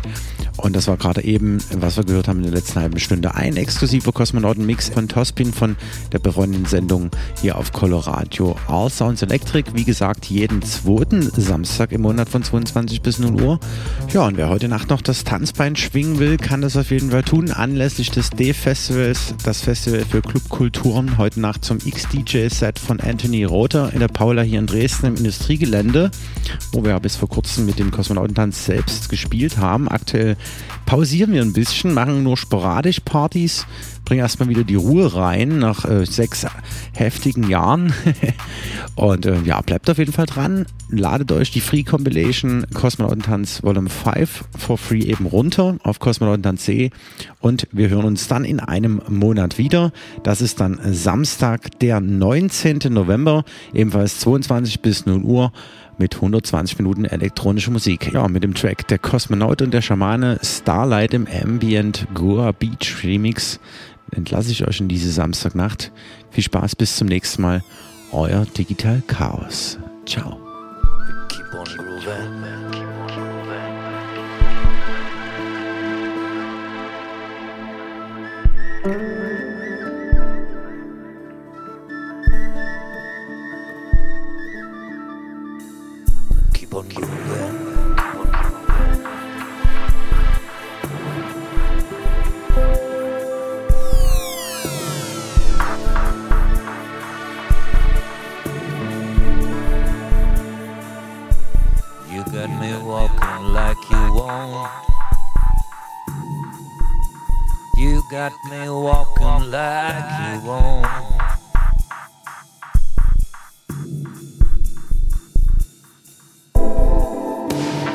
Und das war gerade eben, was wir gehört haben in der letzten halben Stunde, ein exklusiver Kosmonauten-Mix von Tospin von der befreundeten Sendung hier auf Coloradio. All Sounds Electric, wie gesagt, jeden zweiten Samstag im Monat von 22 bis 0 Uhr. Ja, und wer heute Nacht noch das Tanzbein schwingen will, kann das auf jeden Fall tun. Anlässlich des D-Festivals, das Festival für Clubkulturen, heute Nacht zum X-DJ-Set von Anthony Rother in der Paula hier in Dresden im Industriegelände, wo wir bis vor kurzem mit dem Kosmonautentanz selbst gespielt haben. Aktuell pausieren wir ein bisschen, machen nur sporadisch Partys, bringen erstmal wieder die Ruhe rein nach 6 heftigen Jahren. Und ja, bleibt auf jeden Fall dran. Ladet euch die Free Compilation Kosmonautentanz Volume 5 for free eben runter auf kosmonautentanz.de und wir hören uns dann in einem Monat wieder. Das ist dann Samstag, der 19. November, ebenfalls 22 bis 0 Uhr. Mit 120 Minuten elektronische Musik. Ja, mit dem Track Der Kosmonaut und der Schamane Starlight im Ambient Goa Beach Remix entlasse ich euch in diese Samstagnacht. Viel Spaß, bis zum nächsten Mal. Euer Digital Chaos. Ciao. You got me walking like you won't.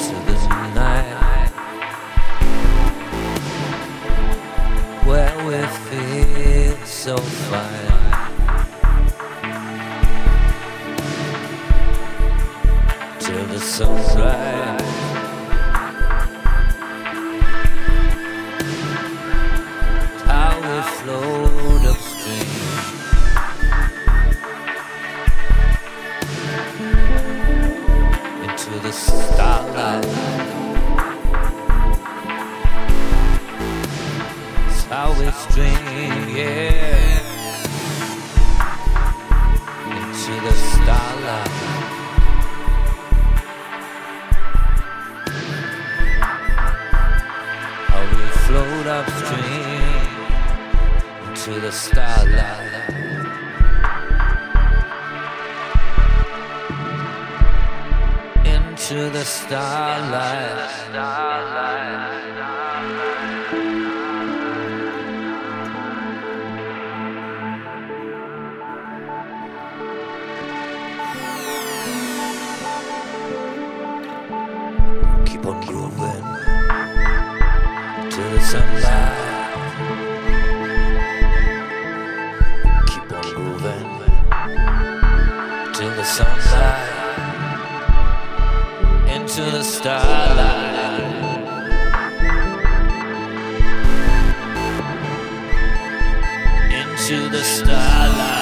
To this night where we feel so fine. Till the sunrise. Float upstream. Into the starlight. It's how we stream, yeah. Into the starlight. How we float upstream. To the starlight. Into the starlight. Keep on moving to the sunlight. Sunlight into the starlight. Into the starlight.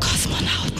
Kosmonauten.